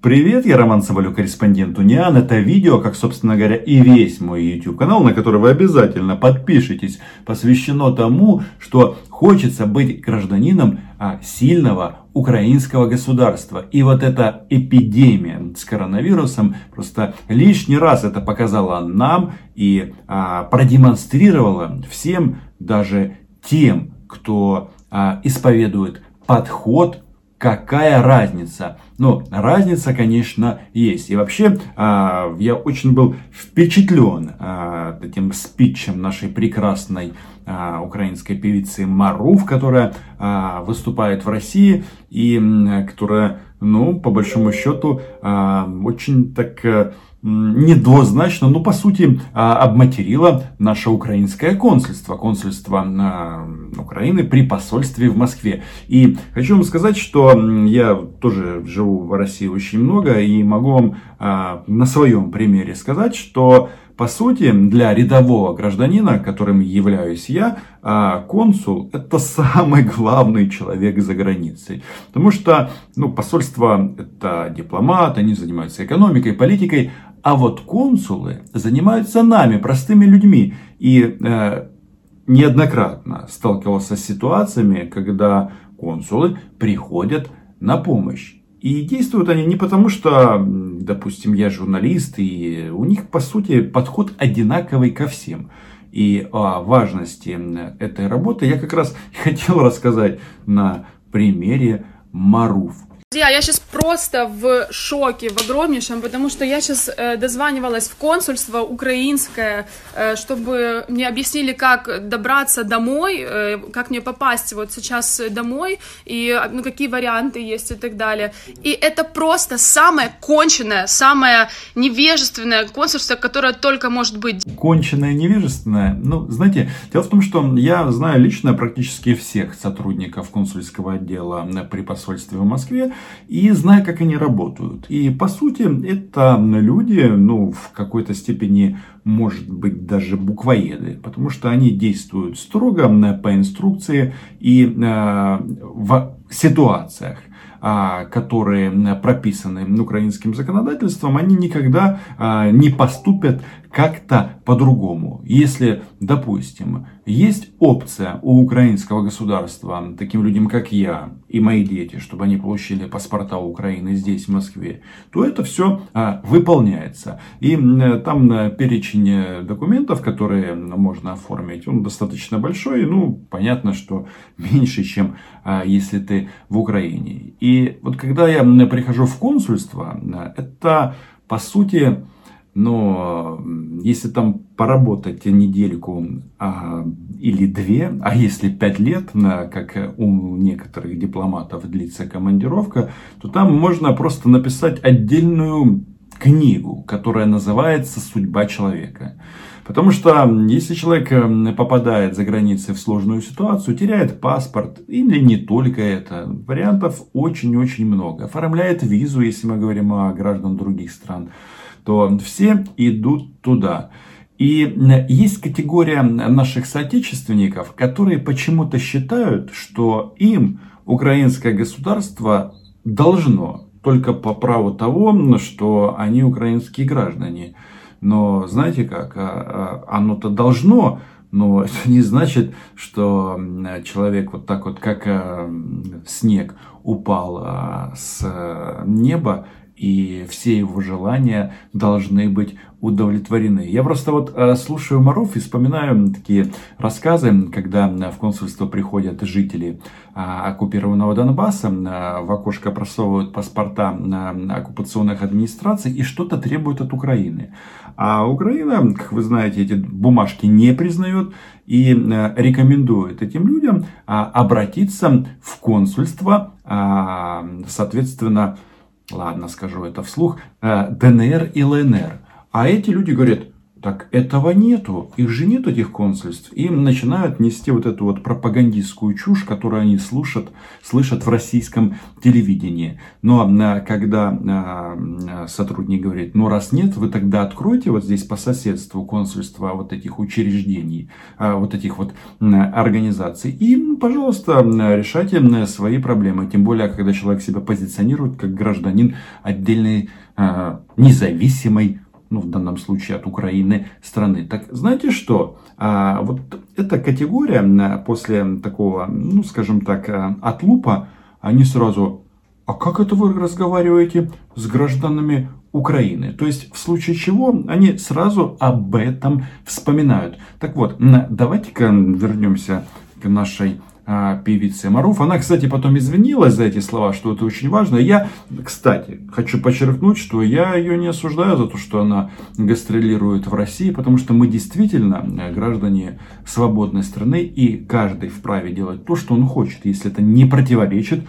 Привет, я Роман Соболь, корреспондент Униан. Это видео, как, собственно говоря, и весь мой YouTube-канал, на который вы обязательно подпишитесь, посвящено тому, что хочется быть гражданином сильного украинского государства. И вот эта эпидемия с коронавирусом просто лишний раз это показала нам и продемонстрировала всем, даже тем, кто исповедует подход. Какая разница? Ну, разница, конечно, есть. И вообще, я очень был впечатлен этим спичем нашей прекрасной украинской певицы Марув, которая выступает в России и которая, ну, по большому счету, очень так... недвозначно, но по сути обматерило наше украинское консульство, Украины при посольстве в Москве. И хочу вам сказать, что я тоже живу в России очень много и могу вам на своем примере сказать, что по сути для рядового гражданина, которым являюсь я, консул это самый главный человек за границей. Потому что посольство это дипломат, они занимаются экономикой, политикой. А вот консулы занимаются нами, простыми людьми. И неоднократно сталкивался с ситуациями, когда консулы приходят на помощь. И действуют они не потому, что, допустим, я журналист, и у них, по сути, подход одинаковый ко всем. И о важности этой работы я как раз хотел рассказать на примере Марув. Друзья, я сейчас просто в шоке, в огромнейшем, потому что я сейчас дозванивалась в консульство украинское, чтобы мне объяснили, как добраться домой, как мне попасть вот сейчас домой, и какие варианты есть и так далее. И это просто самое конченное, самое невежественное консульство, которое только может быть. Конченное, невежественное? Знаете, дело в том, что я знаю лично практически всех сотрудников консульского отдела при посольстве в Москве, и знаю, как они работают. И, по сути, это люди, в какой-то степени, может быть, даже буквоеды. Потому что они действуют строго по инструкции и в ситуациях, которые прописаны украинским законодательством, они никогда не поступят как-то по-другому. Если, допустим, есть опция у украинского государства, таким людям, как я и мои дети, чтобы они получили паспорта Украины здесь, в Москве, то это все выполняется. И там перечень документов, которые можно оформить, он достаточно большой. Понятно, что меньше, чем если ты в Украине. И вот когда я прихожу в консульство, это, по сути... Но если там поработать недельку или две, а если 5 лет, как у некоторых дипломатов длится командировка, то там можно просто написать отдельную книгу, которая называется «Судьба человека». Потому что если человек попадает за границей в сложную ситуацию, теряет паспорт, или не только это, вариантов очень-очень много. Оформляет визу, если мы говорим о гражданах других стран, то все идут туда. И есть категория наших соотечественников, которые почему-то считают, что им украинское государство должно только по праву того, что они украинские граждане. Но знаете как, оно-то должно, но это не значит, что человек вот так вот, как снег упал с неба, и все его желания должны быть удовлетворены. Я просто слушаю Марув и вспоминаю такие рассказы, когда в консульство приходят жители оккупированного Донбасса, в окошко просовывают паспорта оккупационных администраций и что-то требуют от Украины. А Украина, как вы знаете, эти бумажки не признает и рекомендует этим людям обратиться в консульство, соответственно, ладно, скажу это вслух, ДНР и ЛНР. А эти люди говорят, Так этого нету, их же нет, этих консульств. Им начинают нести вот эту вот пропагандистскую чушь, которую они слышат в российском телевидении. Но когда сотрудник говорит, ну раз нет, вы тогда откройте вот здесь по соседству консульства вот этих учреждений, вот этих вот организаций. И, пожалуйста, решайте свои проблемы. Тем более, когда человек себя позиционирует как гражданин отдельной независимой, ну, в данном случае от Украины, страны. Так знаете что? Вот эта категория после такого, ну, скажем так, отлупа, они сразу: а как это вы разговариваете с гражданами Украины? То есть, в случае чего, они сразу об этом вспоминают. Так вот, давайте-ка вернемся к нашей певицы Марув. Она, кстати, потом извинилась за эти слова, что это очень важно. Я, кстати, хочу подчеркнуть, что я ее не осуждаю за то, что она гастролирует в России, потому что мы действительно граждане свободной страны, и каждый вправе делать то, что он хочет, если это не противоречит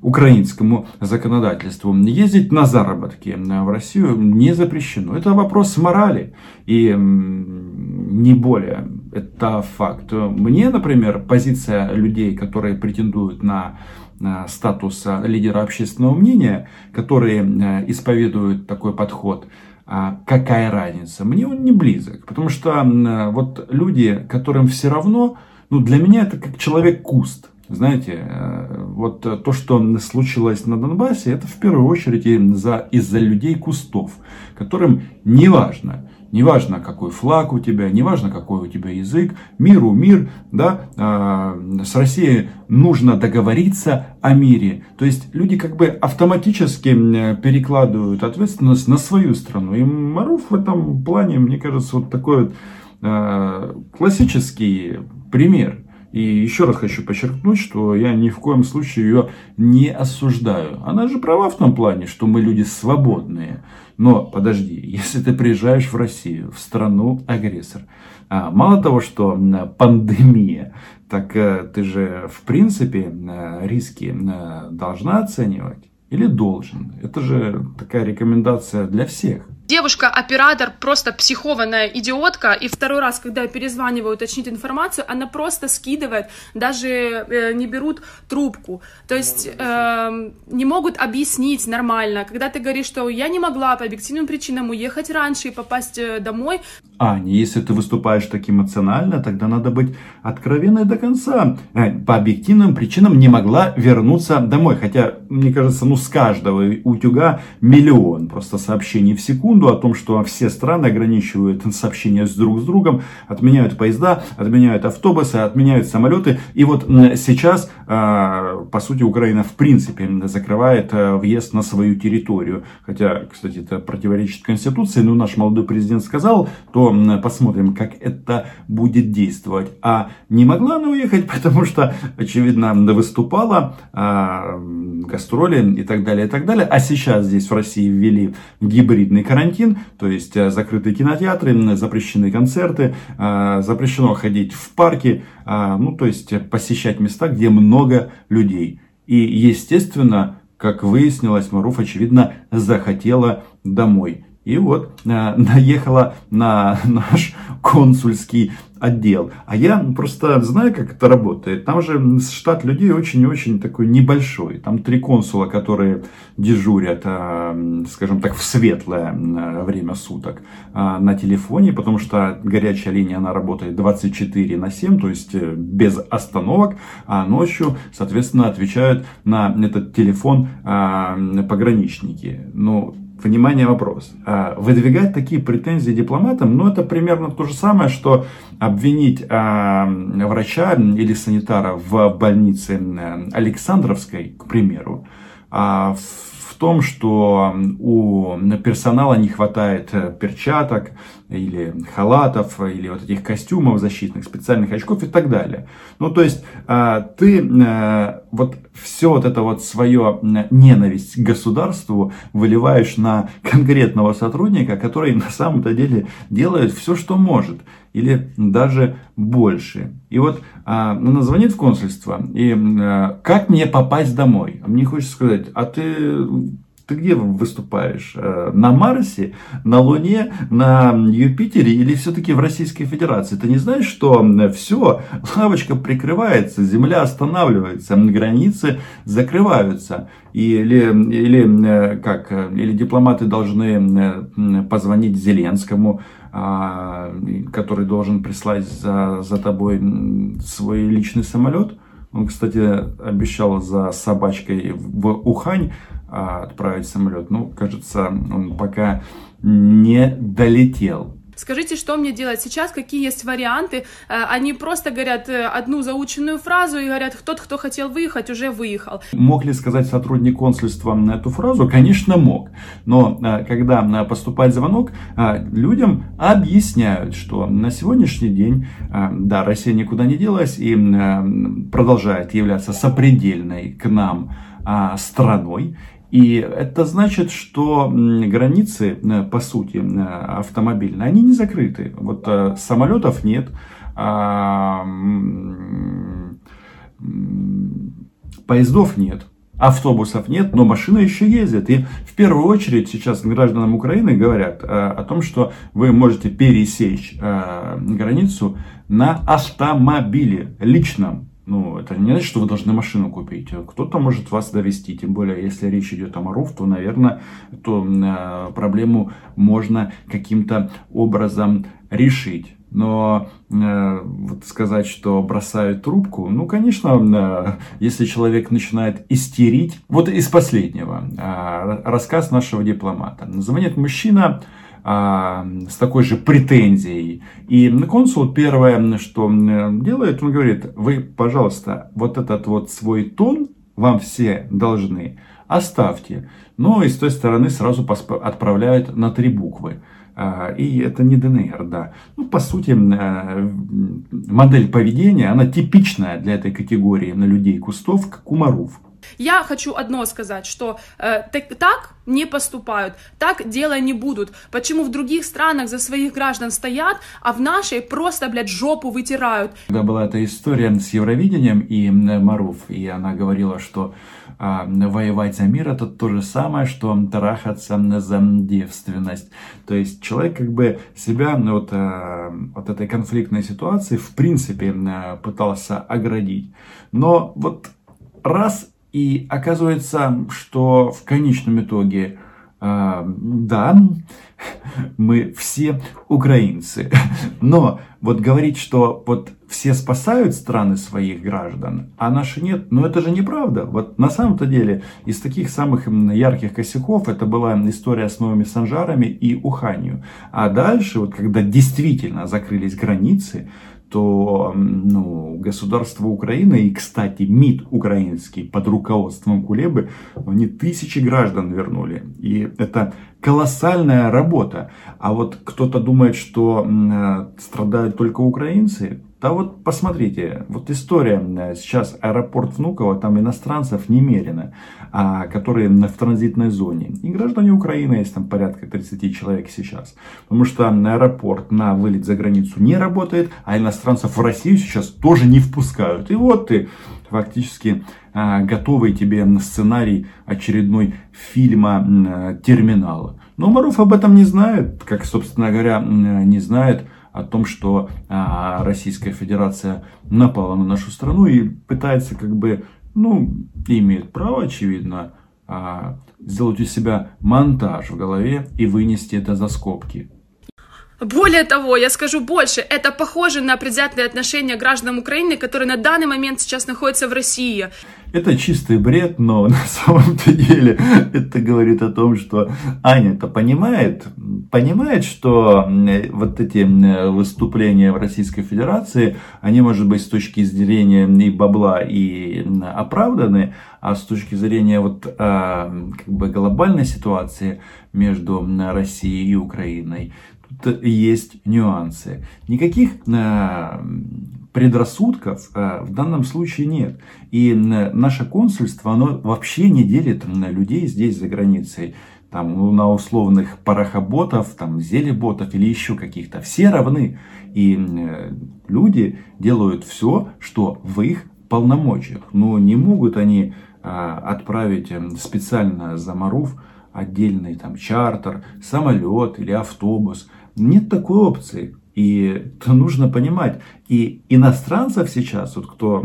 украинскому законодательству. Ездить на заработки в Россию не запрещено. Это вопрос морали и не более. Это факт. Мне, например, позиция людей, которые претендуют на статус лидера общественного мнения, которые исповедуют такой подход, какая разница, мне он не близок. Потому что вот люди, которым все равно, ну, для меня это как человек-куст. Знаете, вот то, что случилось на Донбассе, это в первую очередь из-за людей-кустов, которым не важно. Не важно, какой флаг у тебя, не важно, какой у тебя язык. Миру мир, да, с Россией нужно договориться о мире. То есть люди как бы автоматически перекладывают ответственность на свою страну. И Марув в этом плане, мне кажется, вот такой вот классический пример. И еще раз хочу подчеркнуть, что я ни в коем случае ее не осуждаю. Она же права в том плане, что мы люди свободные. Но подожди, если ты приезжаешь в Россию, в страну-агрессор, мало того, что пандемия, так ты же в принципе риски должна оценивать или должен. Это же такая рекомендация для всех. Девушка-оператор просто психованная идиотка, и второй раз, когда я перезваниваю уточнить информацию, она просто скидывает, даже не берут трубку, то есть не могут объяснить нормально, когда ты говоришь, что я не могла по объективным причинам уехать раньше и попасть домой. Аня, если ты выступаешь так эмоционально, тогда надо быть откровенной до конца. По объективным причинам не могла вернуться домой, хотя, мне кажется, ну с каждого утюга миллион просто сообщений в секунду о том, что все страны ограничивают сообщения друг с другом, отменяют поезда, отменяют автобусы, отменяют самолеты. И вот сейчас, по сути, Украина в принципе закрывает въезд на свою территорию. Хотя, кстати, это противоречит Конституции, но наш молодой президент сказал, то посмотрим, как это будет действовать. А не могла она уехать, потому что, очевидно, выступала, гастроли и так далее, и так далее. А сейчас здесь в России ввели гибридный карантин, то есть закрытые кинотеатры, запрещены концерты, запрещено ходить в парки, ну то есть посещать места, где много людей. И естественно, как выяснилось, Марув, очевидно, захотела домой. И вот наехала на наш консульский отдел. А я просто знаю, как это работает. Там же штат людей очень-очень такой небольшой. Там 3 консула, которые дежурят, скажем так, в светлое время суток на телефоне, потому что горячая линия, она работает 24/7, то есть без остановок, а ночью, соответственно, отвечают на этот телефон пограничники. Ну, внимание, вопрос. Выдвигать такие претензии дипломатам, ну это примерно то же самое, что обвинить врача или санитара в больнице Александровской, к примеру, в том, что у персонала не хватает перчаток или халатов, или вот этих костюмов защитных, специальных очков и так далее. Ну, то есть, ты вот все вот это вот свое ненависть к государству выливаешь на конкретного сотрудника, который на самом-то деле делает все, что может, или даже больше. И вот она звонит в консульство, и как мне попасть домой? Мне хочется сказать, а ты Ты где выступаешь? На Марсе, на Луне, на Юпитере или все-таки в Российской Федерации? Ты не знаешь, что все, лавочка прикрывается, земля останавливается, границы закрываются. Или дипломаты должны позвонить Зеленскому, который должен прислать за тобой свой личный самолет. Он, кстати, обещал за собачкой в Ухань отправить самолет. Ну, кажется, он пока не долетел. Скажите, что мне делать сейчас, какие есть варианты? Они просто говорят одну заученную фразу и говорят, тот, кто хотел выехать, уже выехал. Мог ли сказать сотрудник консульства эту фразу? Конечно, мог. Но когда поступает звонок, людям объясняют, что на сегодняшний день, да, Россия никуда не делась и продолжает являться сопредельной к нам страной. И это значит, что границы, по сути, автомобильные, они не закрыты. Вот самолетов нет, поездов нет, автобусов нет, но машины еще ездят. И в первую очередь сейчас гражданам Украины говорят о том, что вы можете пересечь границу на автомобиле личном. Ну, это не значит, что вы должны машину купить. Кто-то может вас довести. Тем более, если речь идет о Марув, то, наверное, эту проблему можно каким-то образом решить. Но вот сказать, что бросают трубку, ну, конечно, если человек начинает истерить. Вот из последнего. Рассказ нашего дипломата. Звонит мужчина с такой же претензией. И консул первое, что делает, он говорит: вы, пожалуйста, вот этот вот свой тон вам все должны, оставьте. Но и с той стороны сразу отправляют на 3 буквы. И это не ДНР, да. Ну, по сути, модель поведения, она типичная для этой категории на людей кустов, как у Марув. Я хочу одно сказать, что так не поступают, так дело не будут. Почему в других странах за своих граждан стоят, а в нашей просто, блядь, жопу вытирают? Когда была эта история с Евровидением и Марув, и она говорила, что воевать за мир — это то же самое, что трахаться за девственность. То есть человек как бы себя от этой конфликтной ситуации в принципе пытался оградить. Но вот раз, и оказывается, что в конечном итоге, да, мы все украинцы. Но вот говорить, что вот все спасают страны своих граждан, а наши нет, но это же неправда. Вот на самом-то деле из таких самых ярких косяков это была история с новыми Санжарами и Уханью. А дальше, вот когда действительно закрылись границы, то государство Украины и, кстати, МИД украинский под руководством Кулебы, они 1000 граждан вернули. И это колоссальная работа. А вот кто-то думает, что страдают только украинцы. Да вот посмотрите, вот история, сейчас аэропорт Внуково, там иностранцев немерено, которые в транзитной зоне. И граждане Украины, есть там порядка 30 человек сейчас. Потому что аэропорт на вылет за границу не работает, а иностранцев в Россию сейчас тоже не впускают. И вот ты фактически готовый тебе сценарий очередной фильма «Терминала». Но Марув об этом не знает, как, собственно говоря, не знает о том, что Российская Федерация напала на нашу страну и пытается, как бы, имеет право, очевидно, сделать у себя монтаж в голове и вынести это за скобки. Более того, я скажу больше, это похоже на предвзятые отношения граждан Украины, которые на данный момент сейчас находятся в России. Это чистый бред, но на самом-то деле это говорит о том, что Аня-то понимает, что вот эти выступления в Российской Федерации, они, может быть, с точки зрения и бабла и оправданы, а с точки зрения глобальной ситуации между Россией и Украиной, тут есть нюансы. Никаких предрассудков в данном случае нет. И наше консульство, оно вообще не делит людей здесь за границей. Там, на условных парохоботов, там, зелеботов или еще каких-то. Все равны. И люди делают все, что в их полномочиях. Но не могут они отправить специально за Марув отдельный там чартер, самолет или автобус. Нет такой опции. И это нужно понимать. И иностранцев сейчас, вот кто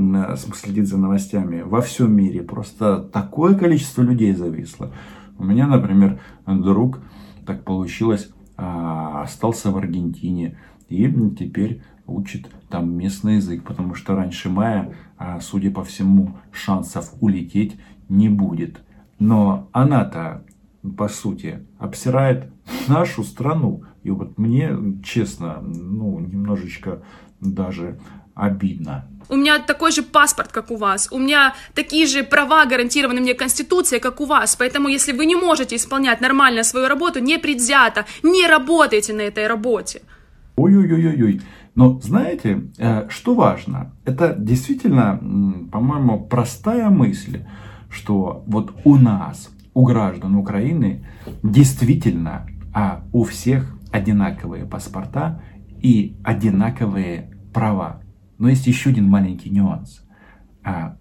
следит за новостями во всем мире, просто такое количество людей зависло. У меня, например, друг, так получилось, остался в Аргентине и теперь учит там местный язык, потому что раньше мая, судя по всему, шансов улететь не будет. Но она-то, по сути, обсирает нашу страну. И вот мне, честно, немножечко даже обидно. У меня такой же паспорт, как у вас. У меня такие же права гарантированы мне Конституцией, как у вас. Поэтому, если вы не можете исполнять нормально свою работу, непредвзято, не работайте на этой работе. Ой-ой-ой-ой-ой. Но знаете, что важно? Это действительно, по-моему, простая мысль, что вот у нас, у граждан Украины, действительно, у всех одинаковые паспорта и одинаковые права. Но есть еще один маленький нюанс.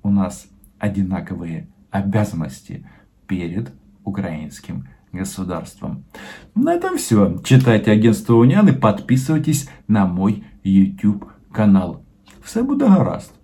У нас одинаковые обязанности перед украинским государством. На этом все. Читайте агентство Униан и подписывайтесь на мой YouTube канал. Все будет хорошо.